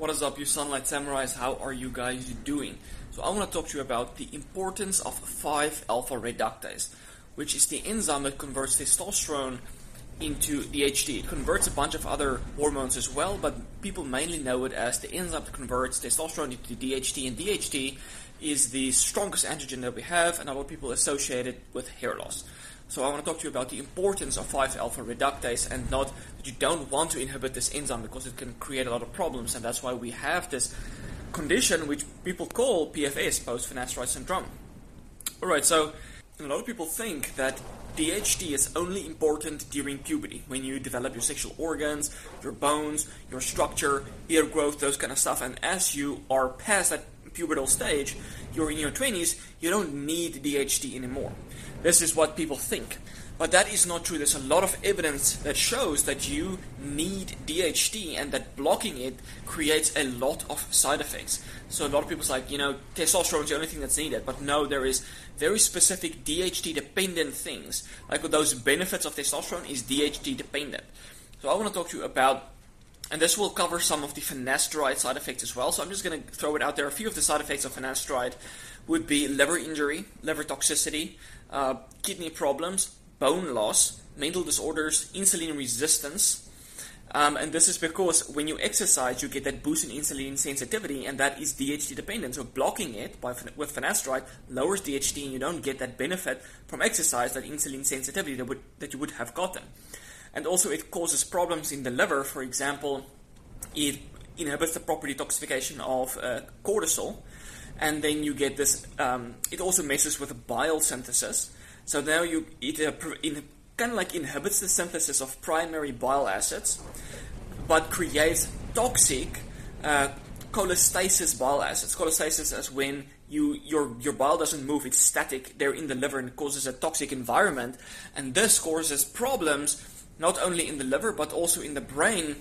What is up, you Sunlight Samurais? How are you guys doing? So I want to talk to you about the importance of 5-alpha reductase, which is the enzyme that converts testosterone into DHT. It converts a bunch of other hormones as well, but people mainly know it as the enzyme that converts testosterone into DHT, and DHT is the strongest androgen that we have, and a lot of people associate it with hair loss. So I want to talk to you about the importance of 5-alpha reductase, and not that you don't want to inhibit this enzyme because it can create a lot of problems, and that's why we have this condition which people call PFS, post-finasteride syndrome. Alright, so a lot of people think that DHT is only important during puberty, when you develop your sexual organs, your bones, your structure, ear growth, those kind of stuff, and as you are past that pubertal stage, you're in your 20s, you don't need DHT anymore. This is what people think, but that is not true. There's a lot of evidence that shows that you need DHT and that blocking it creates a lot of side effects. So a lot of people's like, you know, testosterone is the only thing that's needed, but no, there is very specific DHT-dependent things. Like with those benefits of testosterone is DHT-dependent. So I want to talk to you about, and this will cover some of the finasteride side effects as well, so I'm just going to throw it out there. A few of the side effects of finasteride would be liver injury, liver toxicity, kidney problems, bone loss, mental disorders, insulin resistance. And this is because when you exercise, you get that boost in insulin sensitivity, and that is DHT dependent. So blocking it with finasteride lowers DHT, and you don't get that benefit from exercise, that insulin sensitivity that you would have gotten. And also it causes problems in the liver. For example, it inhibits the proper detoxification of cortisol, and then you get this, it also messes with bile synthesis. So now it kind of like inhibits the synthesis of primary bile acids, but creates toxic cholestasis bile acids. Cholestasis is when your bile doesn't move, it's static there in the liver, and causes a toxic environment. And this causes problems not only in the liver, but also in the brain,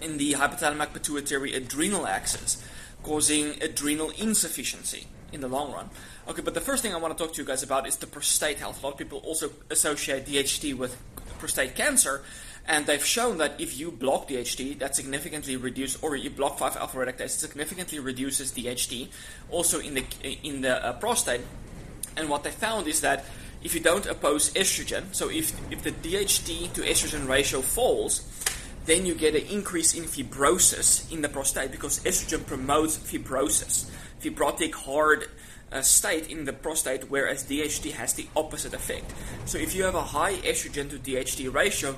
in the hypothalamic pituitary adrenal axis, causing adrenal insufficiency in the long run. Okay, but the first thing I want to talk to you guys about is the prostate health. A lot of people also associate DHT with prostate cancer, and they've shown that if you block DHT, that significantly reduces, or you block 5-alpha reductase, significantly reduces DHT, also in the prostate. And what they found is that if you don't oppose estrogen, so if the DHT to estrogen ratio falls, then you get an increase in fibrosis in the prostate, because estrogen promotes fibrosis, fibrotic hard state in the prostate, whereas DHT has the opposite effect. So if you have a high estrogen to DHT ratio,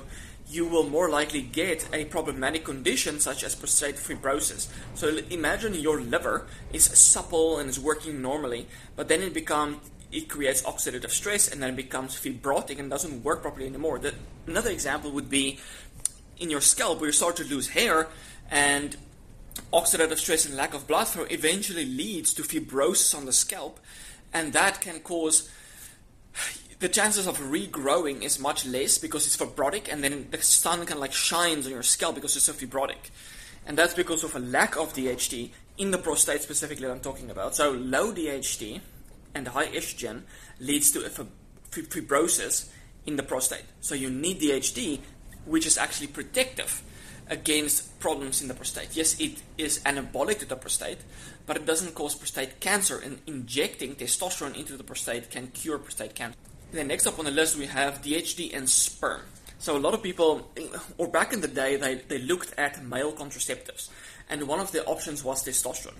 you will more likely get a problematic condition such as prostate fibrosis. So imagine your liver is supple and is working normally, but then it creates oxidative stress, and then it becomes fibrotic and doesn't work properly anymore. Another example would be in your scalp, where you start to lose hair, and oxidative stress and lack of blood flow eventually leads to fibrosis on the scalp, and that can cause, the chances of regrowing is much less because it's fibrotic, and then the sun can like shines on your scalp because it's so fibrotic. And that's because of a lack of DHT in the prostate specifically that I'm talking about. So low DHT and high estrogen leads to a fibrosis in the prostate. So you need DHT, which is actually protective against problems in the prostate. Yes, it is anabolic to the prostate, but it doesn't cause prostate cancer, and injecting testosterone into the prostate can cure prostate cancer. Then next up on the list we have DHT and sperm. So a lot of people, or back in the day, they looked at male contraceptives, and one of the options was testosterone.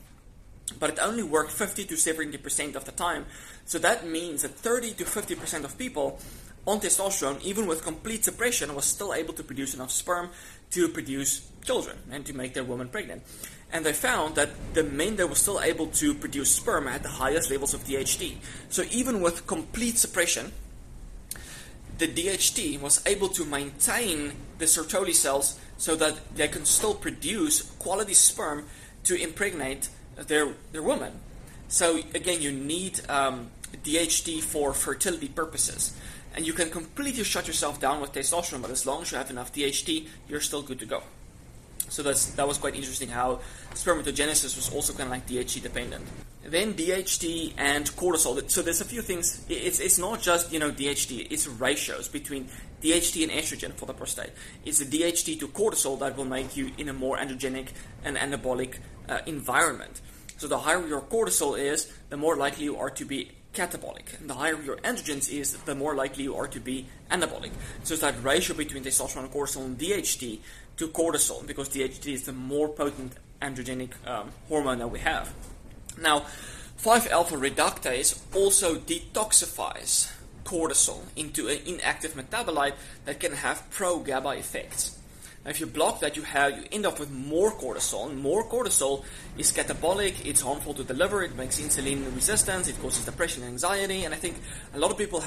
But it only worked 50 to 70% of the time, so that means that 30 to 50% of people on testosterone, even with complete suppression, was still able to produce enough sperm to produce children and to make their woman pregnant. And they found that the men that were still able to produce sperm had the highest levels of DHT. So even with complete suppression, the DHT was able to maintain the Sertoli cells so that they can still produce quality sperm to impregnate their woman. So again, you need DHT for fertility purposes. And you can completely shut yourself down with testosterone, but as long as you have enough DHT, you're still good to go. So that was quite interesting how spermatogenesis was also kind of like DHT dependent. Then DHT and cortisol. So there's a few things. It's not just, DHT. It's ratios between DHT and estrogen for the prostate. It's the DHT to cortisol that will make you in a more androgenic and anabolic environment. So the higher your cortisol is, the more likely you are to be catabolic. And the higher your androgens is, the more likely you are to be anabolic. So it's that ratio between testosterone and cortisol and DHT to cortisol, because DHT is the more potent androgenic hormone that we have. Now, 5-alpha reductase also detoxifies cortisol into an inactive metabolite that can have pro-GABA effects. Now, if you block that, you end up with more cortisol. And more cortisol is catabolic, it's harmful to the liver, it makes insulin resistance, it causes depression and anxiety. And I think a lot of people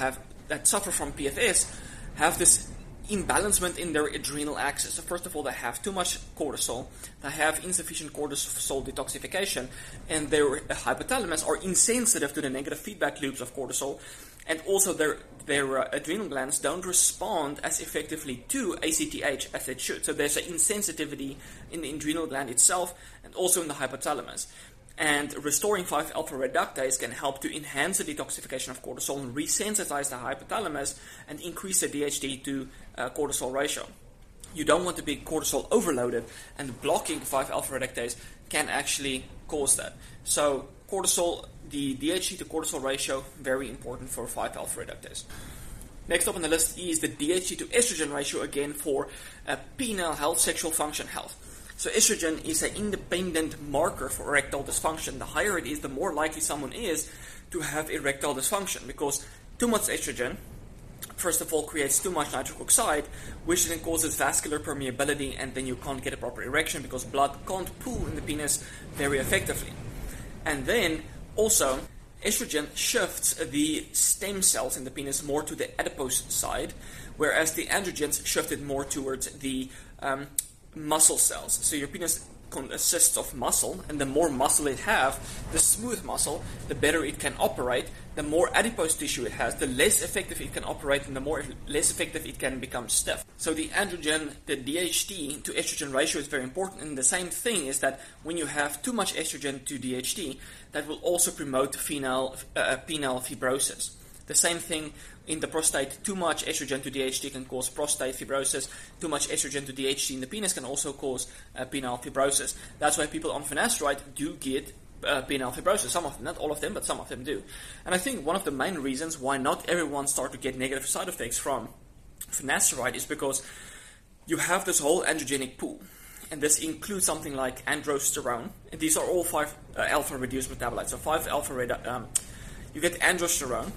that suffer from PFS have this imbalancement in their adrenal axis. So first of all, they have too much cortisol, they have insufficient cortisol detoxification, and their hypothalamus are insensitive to the negative feedback loops of cortisol, and also their adrenal glands don't respond as effectively to ACTH as it should. So there's an insensitivity in the adrenal gland itself and also in the hypothalamus. And restoring 5-alpha reductase can help to enhance the detoxification of cortisol and resensitize the hypothalamus and increase the DHT to cortisol ratio. You don't want to be cortisol overloaded, and blocking 5-alpha reductase can actually cause that. So cortisol, the DHT to cortisol ratio, very important for 5-alpha reductase. Next up on the list is the DHT to estrogen ratio, again for penile health, sexual function health. So estrogen is an independent marker for erectile dysfunction. The higher it is, the more likely someone is to have erectile dysfunction, because too much estrogen, first of all, creates too much nitric oxide, which then causes vascular permeability, and then you can't get a proper erection because blood can't pool in the penis very effectively. And then also, estrogen shifts the stem cells in the penis more to the adipose side, whereas the androgens shift it more towards the muscle cells. So your penis consists of muscle, and the more muscle it have, the smooth muscle, the better it can operate. The more adipose tissue it has, the less effective it can operate, and the more less effective it can become stiff. So the DHT to estrogen ratio is very important, and the same thing is that when you have too much estrogen to DHT, that will also promote penile fibrosis. The same thing in the prostate, too much estrogen to DHT can cause prostate fibrosis. Too much estrogen to DHT in the penis can also cause penile fibrosis. That's why people on finasteride do get penile fibrosis. Some of them, not all of them, but some of them do. And I think one of the main reasons why not everyone starts to get negative side effects from finasteride is because you have this whole androgenic pool. And this includes something like androsterone. And these are all 5-alpha reduced metabolites. So 5-alpha, you get androsterone,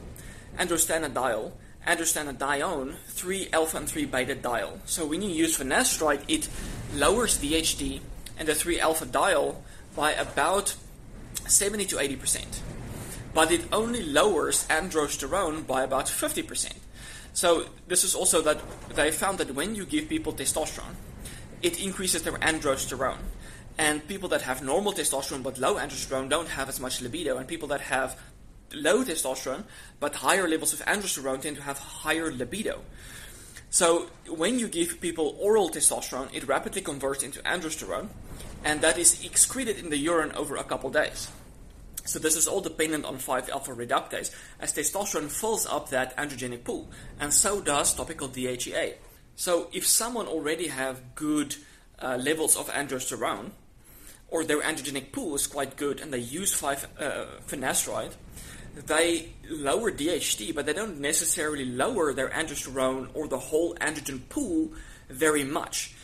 androstanodiol, androstanodione, 3-alpha and 3-beta-diol. So when you use finasteride, it lowers DHT and the 3-alpha-diol by about 70 to 80%. But it only lowers androsterone by about 50%. So this is also that they found that when you give people testosterone, it increases their androsterone. And people that have normal testosterone but low androsterone don't have as much libido, and people that have low testosterone but higher levels of androsterone tend to have higher libido. So when you give people oral testosterone, it rapidly converts into androsterone, and that is excreted in the urine over a couple days. So this is all dependent on 5-alpha reductase, as testosterone fills up that androgenic pool, and so does topical DHEA. So if someone already have good levels of androsterone, or their androgenic pool is quite good, and they use finasteride, they lower DHT, but they don't necessarily lower their androsterone or the whole androgen pool very much.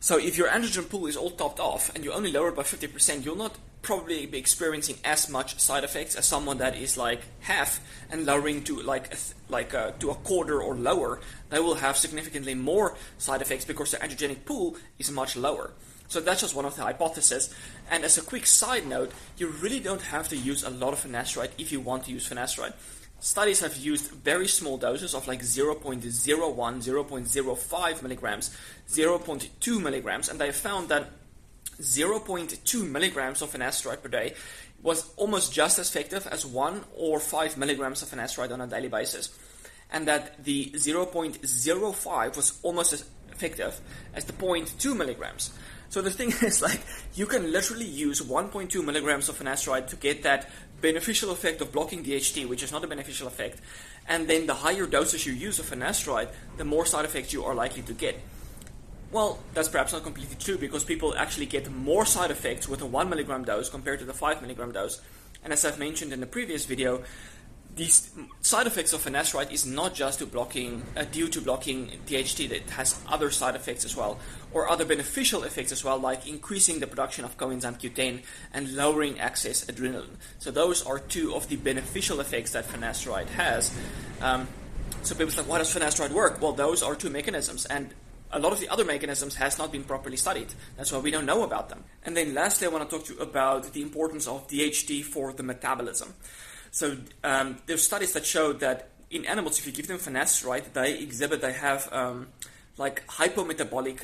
So if your androgen pool is all topped off and you only lower it by 50%, you'll not probably be experiencing as much side effects as someone that is like half and lowering to to a quarter or lower. They will have significantly more side effects because the androgenic pool is much lower. So that's just one of the hypotheses. And as a quick side note, you really don't have to use a lot of finasteride if you want to use finasteride. Studies have used very small doses of like 0.01, 0.05 milligrams, 0.2 milligrams, and they found that 0.2 milligrams of finasteride per day was almost just as effective as 1 or 5 milligrams of finasteride on a daily basis. And that the 0.05 was almost as effective as the 0.2 milligrams. So the thing is, like, you can literally use 1.2 milligrams of finasteride to get that beneficial effect of blocking DHT, which is not a beneficial effect. And then the higher doses you use of finasteride, the more side effects you are likely to get. Well, that's perhaps not completely true, because people actually get more side effects with a 1 milligram dose compared to the 5 milligram dose. And as I've mentioned in the previous video, these side effects of finasteride is not just due to blocking DHT. It has other side effects as well, or other beneficial effects as well, like increasing the production of coenzyme Q10 and lowering excess adrenaline. So those are two of the beneficial effects that finasteride has. So people say, why does finasteride work? Well, those are two mechanisms, and a lot of the other mechanisms has not been properly studied. That's why we don't know about them. And then lastly, I want to talk to you about the importance of DHT for the metabolism. So there's studies that show that in animals, if you give them finasteride, they have hypometabolic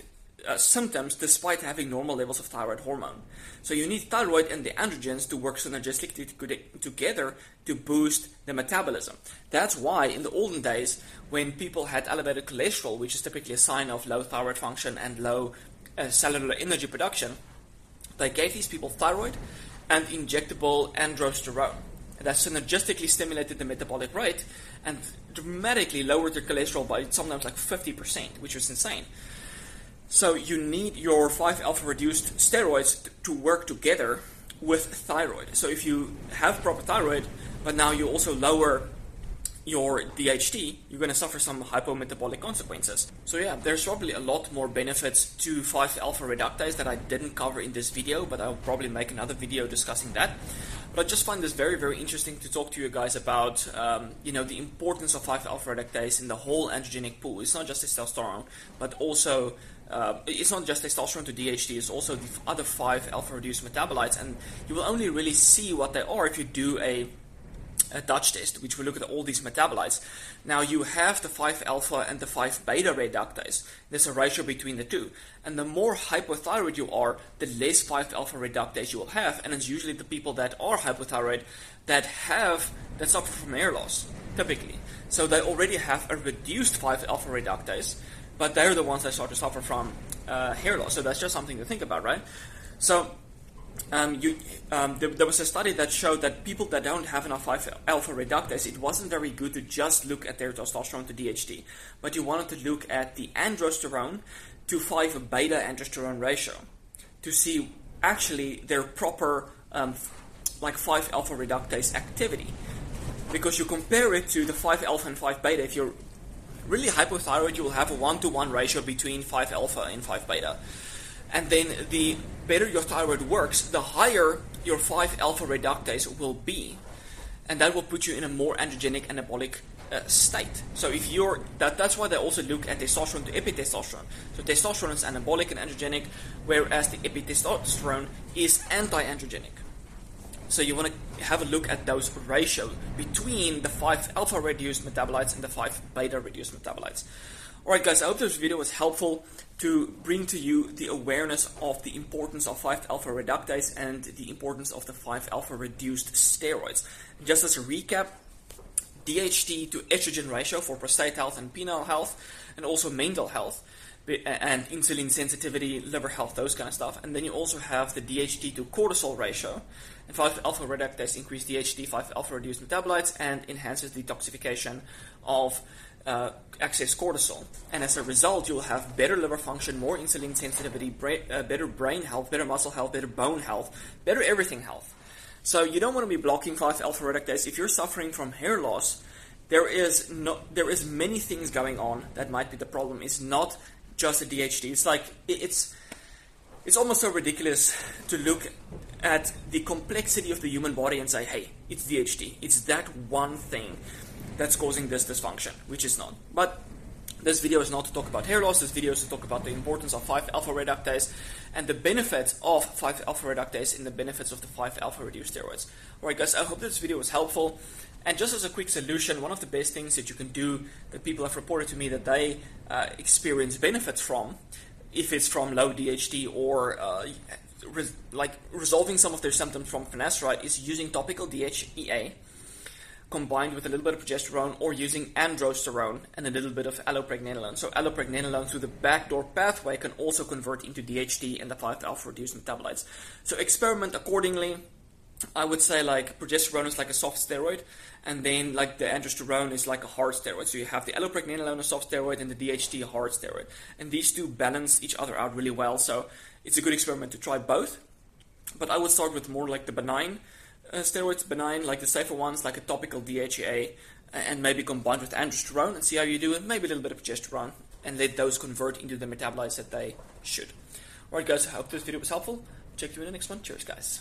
symptoms despite having normal levels of thyroid hormone. So you need thyroid and the androgens to work synergistically together to boost the metabolism. That's why in the olden days, when people had elevated cholesterol, which is typically a sign of low thyroid function and low cellular energy production, they gave these people thyroid and injectable androsterone. That synergistically stimulated the metabolic rate and dramatically lowered their cholesterol by sometimes like 50%, which was insane. So you need your 5-alpha reduced steroids to work together with thyroid. So if you have proper thyroid, but now you also lower your DHT, you're going to suffer some hypometabolic consequences. So yeah, there's probably a lot more benefits to 5-alpha reductase that I didn't cover in this video, but I'll probably make another video discussing that. But I just find this very, very interesting to talk to you guys about, the importance of 5-alpha reductase in the whole androgenic pool. It's not just testosterone, but also, it's not just testosterone to DHT, it's also the other 5-alpha reduced metabolites, and you will only really see what they are if you do a Dutch test, which will look at all these metabolites. Now, you have the 5-alpha and the 5-beta reductase. There's a ratio between the two. And the more hypothyroid you are, the less 5-alpha reductase you will have. And it's usually the people that are hypothyroid that suffer from hair loss, typically. So they already have a reduced 5-alpha reductase, but they're the ones that start to suffer from hair loss. So that's just something to think about, right? So there was a study that showed that people that don't have enough 5-alpha reductase, it wasn't very good to just look at their testosterone to DHT, but you wanted to look at the androsterone to 5-beta androsterone ratio to see actually their proper 5-alpha reductase activity, because you compare it to the 5-alpha and 5-beta. If you're really hypothyroid, you will have a 1-to-1 ratio between 5-alpha and 5-beta. And then the better your thyroid works, the higher your 5-alpha reductase will be. And that will put you in a more androgenic anabolic state. So if you're that's why they also look at testosterone to epitestosterone. So testosterone is anabolic and androgenic, whereas the epitestosterone is anti-androgenic. So you want to have a look at those ratios between the 5-alpha reduced metabolites and the 5-beta reduced metabolites. Alright guys, I hope this video was helpful to bring to you the awareness of the importance of 5-alpha reductase and the importance of the 5-alpha reduced steroids. Just as a recap, DHT to estrogen ratio for prostate health and penile health, and also mental health and insulin sensitivity, liver health, those kind of stuff. And then you also have the DHT to cortisol ratio. And 5-alpha reductase increase DHT, 5-alpha reduced metabolites, and enhances detoxification of excess cortisol. And as a result, you'll have better liver function, more insulin sensitivity, better brain health, better muscle health, better bone health, better everything health. So you don't want to be blocking 5-alpha reductase. If you're suffering from hair loss, there is many things going on that might be the problem. It's not just a DHT. It's almost so ridiculous to look at the complexity of the human body and say, hey, it's DHT. It's that one thing that's causing this dysfunction, which is not. But this video is not to talk about hair loss. This video is to talk about the importance of 5-alpha reductase and the benefits of 5-alpha reductase and the benefits of the 5-alpha reduced steroids. Alright guys, I hope this video was helpful. And just as a quick solution, one of the best things that you can do that people have reported to me that they experience benefits from, if it's from low DHT or resolving some of their symptoms from finasteride, is using topical DHEA. combined with a little bit of progesterone or using androsterone and a little bit of allopregnenolone. So allopregnenolone through the backdoor pathway can also convert into DHT and the 5-alpha reduced metabolites. So experiment accordingly. I would say like progesterone is like a soft steroid, and then like the androsterone is like a hard steroid. So you have the allopregnenolone, a soft steroid, and the DHT, a hard steroid. And these two balance each other out really well. So it's a good experiment to try both. But I would start with more like the benign steroids, like the safer ones, like a topical DHEA, and maybe combined with androsterone and see how you do it, maybe a little bit of progesterone, and let those convert into the metabolites that they should. Alright guys, I hope this video was helpful. Check you in the next one. Cheers guys.